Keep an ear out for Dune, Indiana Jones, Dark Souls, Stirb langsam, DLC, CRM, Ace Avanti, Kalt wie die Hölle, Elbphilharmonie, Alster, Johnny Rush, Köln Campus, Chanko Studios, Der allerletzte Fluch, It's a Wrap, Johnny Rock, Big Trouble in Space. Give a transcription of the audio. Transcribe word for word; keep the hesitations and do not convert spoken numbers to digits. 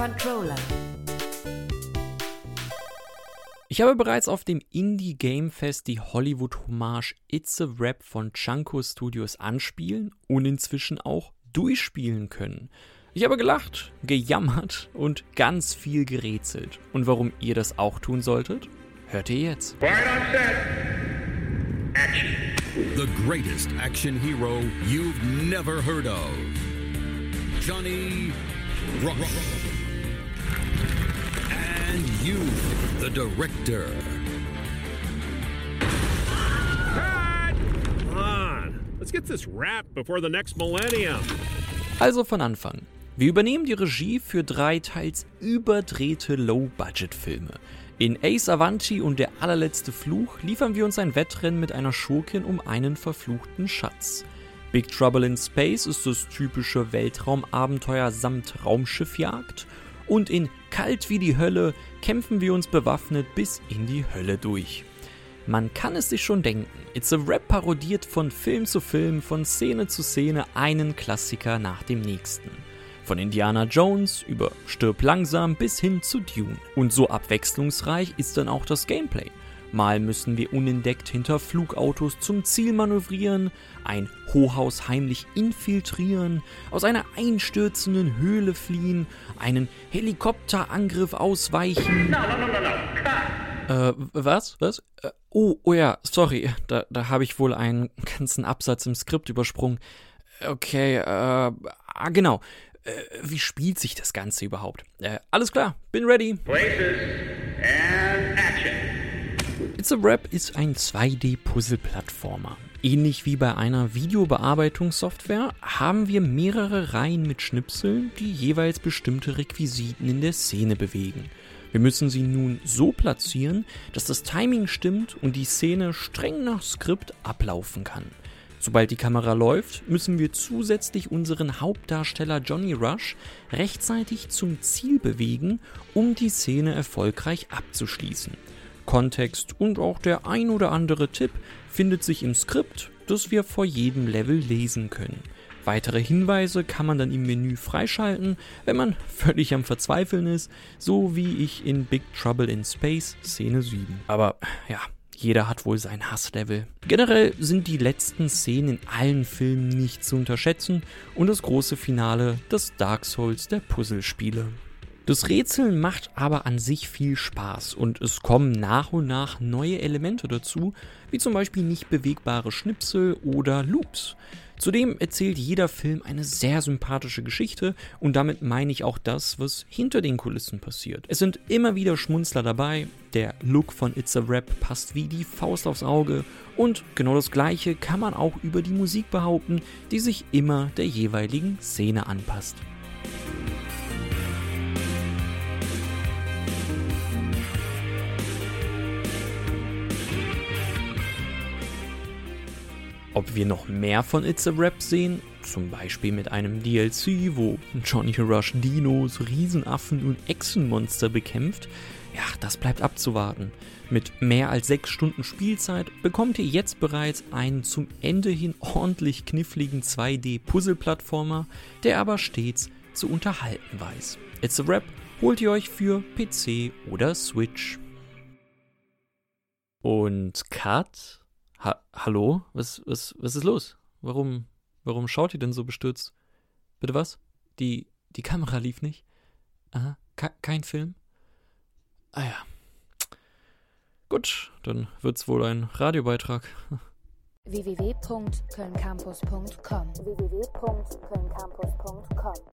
Controller. Ich habe bereits auf dem Indie Game Fest die Hollywood-Hommage It's a Wrap von Chanko Studios anspielen und inzwischen auch durchspielen können. Ich habe gelacht, gejammert und ganz viel gerätselt. Und warum ihr das auch tun solltet, hört ihr jetzt. Right on set. Action. The greatest action hero you've never heard of. Johnny Rock. And you, the director. Cut! Come on, let's get this wrapped before the next millennium. Also von Anfang. Wir übernehmen die Regie für drei teils überdrehte Low-Budget-Filme. In Ace Avanti und Der allerletzte Fluch liefern wir uns ein Wettrennen mit einer Schurkin um einen verfluchten Schatz. Big Trouble in Space ist das typische Weltraumabenteuer samt Raumschiffjagd. Und in Kalt wie die Hölle kämpfen wir uns bewaffnet bis in die Hölle durch. Man kann es sich schon denken, It's a Wrap parodiert von Film zu Film, von Szene zu Szene einen Klassiker nach dem nächsten. Von Indiana Jones über Stirb langsam bis hin zu Dune. Und so abwechslungsreich ist dann auch das Gameplay. Mal müssen wir unentdeckt hinter Flugautos zum Ziel manövrieren, ein Hochhaus heimlich infiltrieren, aus einer einstürzenden Höhle fliehen, einen Helikopterangriff ausweichen. No, no, no, no, no. Äh, was? Was? Äh, oh, oh ja, sorry, da, da habe ich wohl einen ganzen Absatz im Skript übersprungen. Okay, äh, ah, genau. Äh, wie spielt sich das Ganze überhaupt? Äh, alles klar, bin ready. Places and action. It's a Wrap ist ein zwei D Puzzle-Plattformer. Ähnlich wie bei einer Videobearbeitungssoftware haben wir mehrere Reihen mit Schnipseln, die jeweils bestimmte Requisiten in der Szene bewegen. Wir müssen sie nun so platzieren, dass das Timing stimmt und die Szene streng nach Skript ablaufen kann. Sobald die Kamera läuft, müssen wir zusätzlich unseren Hauptdarsteller Johnny Rush rechtzeitig zum Ziel bewegen, um die Szene erfolgreich abzuschließen. Kontext und auch der ein oder andere Tipp findet sich im Skript, das wir vor jedem Level lesen können. Weitere Hinweise kann man dann im Menü freischalten, wenn man völlig am Verzweifeln ist, so wie ich in Big Trouble in Space Szene sieben. Aber ja, jeder hat wohl sein Hasslevel. Generell sind die letzten Szenen in allen Filmen nicht zu unterschätzen und das große Finale des Dark Souls der Puzzlespiele. Das Rätseln macht aber an sich viel Spaß und es kommen nach und nach neue Elemente dazu, wie zum Beispiel nicht bewegbare Schnipsel oder Loops. Zudem erzählt jeder Film eine sehr sympathische Geschichte und damit meine ich auch das, was hinter den Kulissen passiert. Es sind immer wieder Schmunzler dabei, der Look von It's a Wrap passt wie die Faust aufs Auge und genau das Gleiche kann man auch über die Musik behaupten, die sich immer der jeweiligen Szene anpasst. Ob wir noch mehr von It's a Wrap sehen, zum Beispiel mit einem D L C, wo Johnny Rush Dinos, Riesenaffen und Echsenmonster bekämpft, ja, das bleibt abzuwarten. Mit mehr als sechs Stunden Spielzeit bekommt ihr jetzt bereits einen zum Ende hin ordentlich kniffligen zwei D Puzzle-Plattformer, der aber stets zu unterhalten weiß. It's a Wrap holt ihr euch für P C oder Switch. Und Cut? Ha- Hallo? Was, was, was ist los? Warum, warum schaut ihr denn so bestürzt? Bitte was? Die, die Kamera lief nicht? Aha, ke- kein Film? Ah ja. Gut, dann wird's wohl ein Radiobeitrag. w w w punkt köln campus punkt com w w w punkt köln campus punkt com